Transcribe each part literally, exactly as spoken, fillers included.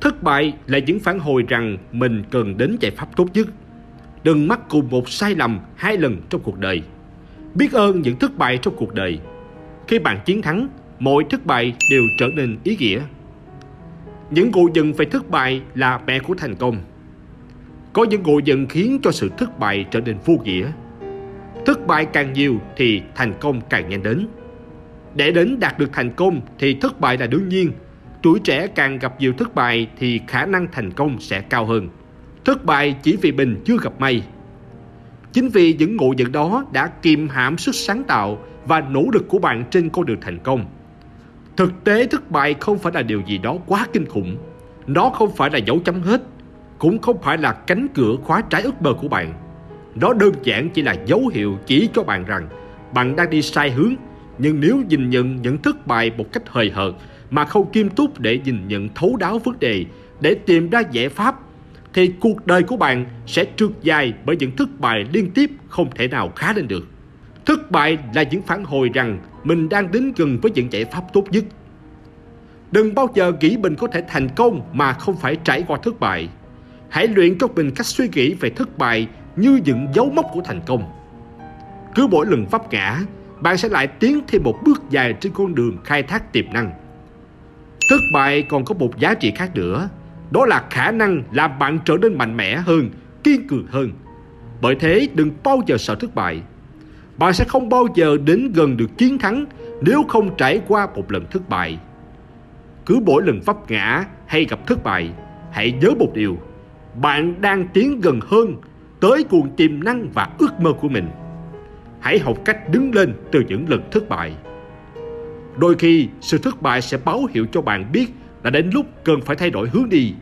Thất bại là những phản hồi rằng mình cần đến giải pháp tốt nhất. Đừng mắc cùng một sai lầm hai lần trong cuộc đời. Biết ơn những thất bại trong cuộc đời. Khi bạn chiến thắng, mọi thất bại đều trở nên ý nghĩa. Những ngụ nhận về thất bại là mẹ của thành công. Có những ngụ nhận khiến cho sự thất bại trở nên vô nghĩa. Thất bại càng nhiều thì thành công càng nhanh đến. Để đến đạt được thành công thì thất bại là đương nhiên. Tuổi trẻ càng gặp nhiều thất bại thì khả năng thành công sẽ cao hơn. Thất bại chỉ vì mình chưa gặp may. Chính vì những ngộ nhận đó đã kiềm hãm sức sáng tạo và nỗ lực của bạn trên con đường thành công. Thực tế thất bại không phải là điều gì đó quá kinh khủng. Nó không phải là dấu chấm hết, cũng không phải là cánh cửa khóa trái ước mơ của bạn. Nó đơn giản chỉ là dấu hiệu chỉ cho bạn rằng bạn đang đi sai hướng. Nhưng nếu nhìn nhận những thất bại một cách hời hợt mà không nghiêm túc để nhìn nhận thấu đáo vấn đề, để tìm ra giải pháp, thì cuộc đời của bạn sẽ trượt dài bởi những thất bại liên tiếp không thể nào khá lên được. Thất bại là những phản hồi rằng mình đang đến gần với những giải pháp tốt nhất. Đừng bao giờ nghĩ mình có thể thành công mà không phải trải qua thất bại. Hãy luyện cho mình cách suy nghĩ về thất bại như những dấu mốc của thành công. Cứ mỗi lần vấp ngã, bạn sẽ lại tiến thêm một bước dài trên con đường khai thác tiềm năng. Thất bại còn có một giá trị khác nữa, đó là khả năng làm bạn trở nên mạnh mẽ hơn, kiên cường hơn. Bởi thế đừng bao giờ sợ thất bại. Bạn sẽ không bao giờ đến gần được chiến thắng nếu không trải qua một lần thất bại. Cứ mỗi lần vấp ngã hay gặp thất bại, hãy nhớ một điều, bạn đang tiến gần hơn tới nguồn tiềm năng và ước mơ của mình. Hãy học cách đứng lên từ những lần thất bại. Đôi khi, sự thất bại sẽ báo hiệu cho bạn biết là đến lúc cần phải thay đổi hướng đi.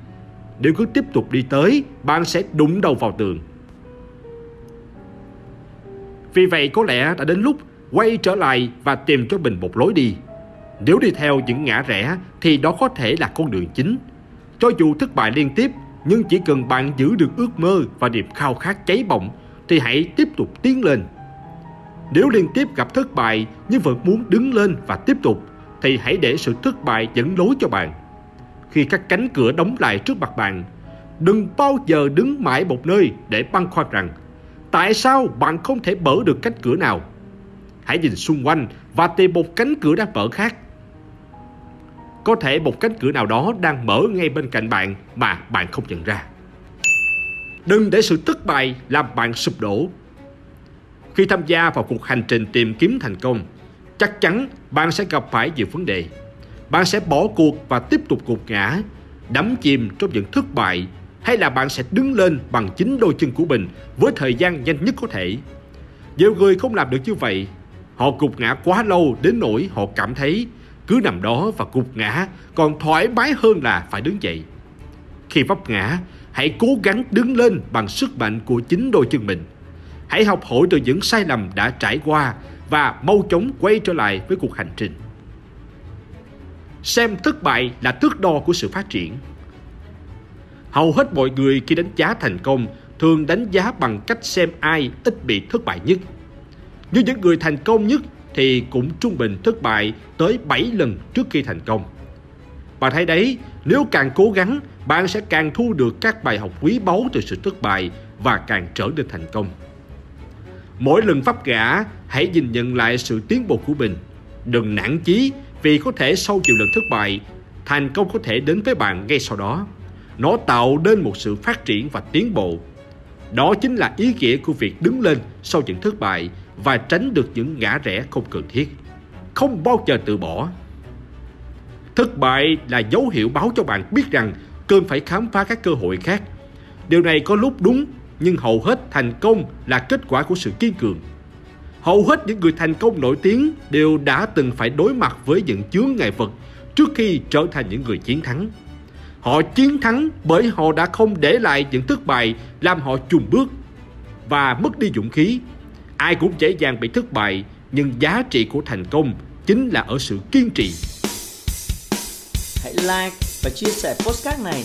Nếu cứ tiếp tục đi tới, bạn sẽ đụng đầu vào tường. Vì vậy, có lẽ đã đến lúc quay trở lại và tìm cho mình một lối đi. Nếu đi theo những ngã rẽ, thì đó có thể là con đường chính. Cho dù thất bại liên tiếp, nhưng chỉ cần bạn giữ được ước mơ và niềm khao khát cháy bỏng, thì hãy tiếp tục tiến lên. Nếu liên tiếp gặp thất bại nhưng vẫn muốn đứng lên và tiếp tục, thì hãy để sự thất bại dẫn lối cho bạn. Khi các cánh cửa đóng lại trước mặt bạn, đừng bao giờ đứng mãi một nơi để băn khoăn rằng tại sao bạn không thể mở được cánh cửa nào. Hãy nhìn xung quanh và tìm một cánh cửa đang mở khác. Có thể một cánh cửa nào đó đang mở ngay bên cạnh bạn mà bạn không nhận ra. Đừng để sự thất bại làm bạn sụp đổ. Khi tham gia vào cuộc hành trình tìm kiếm thành công, chắc chắn bạn sẽ gặp phải nhiều vấn đề. Bạn sẽ bỏ cuộc và tiếp tục gục ngã, đắm chìm trong những thất bại, hay là bạn sẽ đứng lên bằng chính đôi chân của mình với thời gian nhanh nhất có thể. Nhiều người không làm được như vậy. Họ gục ngã quá lâu đến nỗi họ cảm thấy cứ nằm đó và gục ngã còn thoải mái hơn là phải đứng dậy. Khi vấp ngã, hãy cố gắng đứng lên bằng sức mạnh của chính đôi chân mình. Hãy học hỏi từ những sai lầm đã trải qua và mau chóng quay trở lại với cuộc hành trình. Xem thất bại là thước đo của sự phát triển. Hầu hết mọi người khi đánh giá thành công thường đánh giá bằng cách xem ai ít bị thất bại nhất. Nhưng những người thành công nhất thì cũng trung bình thất bại tới bảy lần trước khi thành công. Bạn thấy đấy, nếu càng cố gắng, bạn sẽ càng thu được các bài học quý báu từ sự thất bại và càng trở nên thành công. Mỗi lần vấp ngã, hãy nhìn nhận lại sự tiến bộ của mình. Đừng nản chí vì có thể sau nhiều lần thất bại, thành công có thể đến với bạn ngay sau đó. Nó tạo nên một sự phát triển và tiến bộ. Đó chính là ý nghĩa của việc đứng lên sau những thất bại và tránh được những ngã rẽ không cần thiết. Không bao giờ từ bỏ. Thất bại là dấu hiệu báo cho bạn biết rằng cần phải khám phá các cơ hội khác. Điều này có lúc đúng, nhưng hầu hết thành công là kết quả của sự kiên cường. Hầu hết những người thành công nổi tiếng đều đã từng phải đối mặt với những chướng ngại vật trước khi trở thành những người chiến thắng. Họ chiến thắng bởi họ đã không để lại những thất bại làm họ chùn bước và mất đi dũng khí. Ai cũng dễ dàng bị thất bại, nhưng giá trị của thành công chính là ở sự kiên trì. Hãy like và chia sẻ podcast này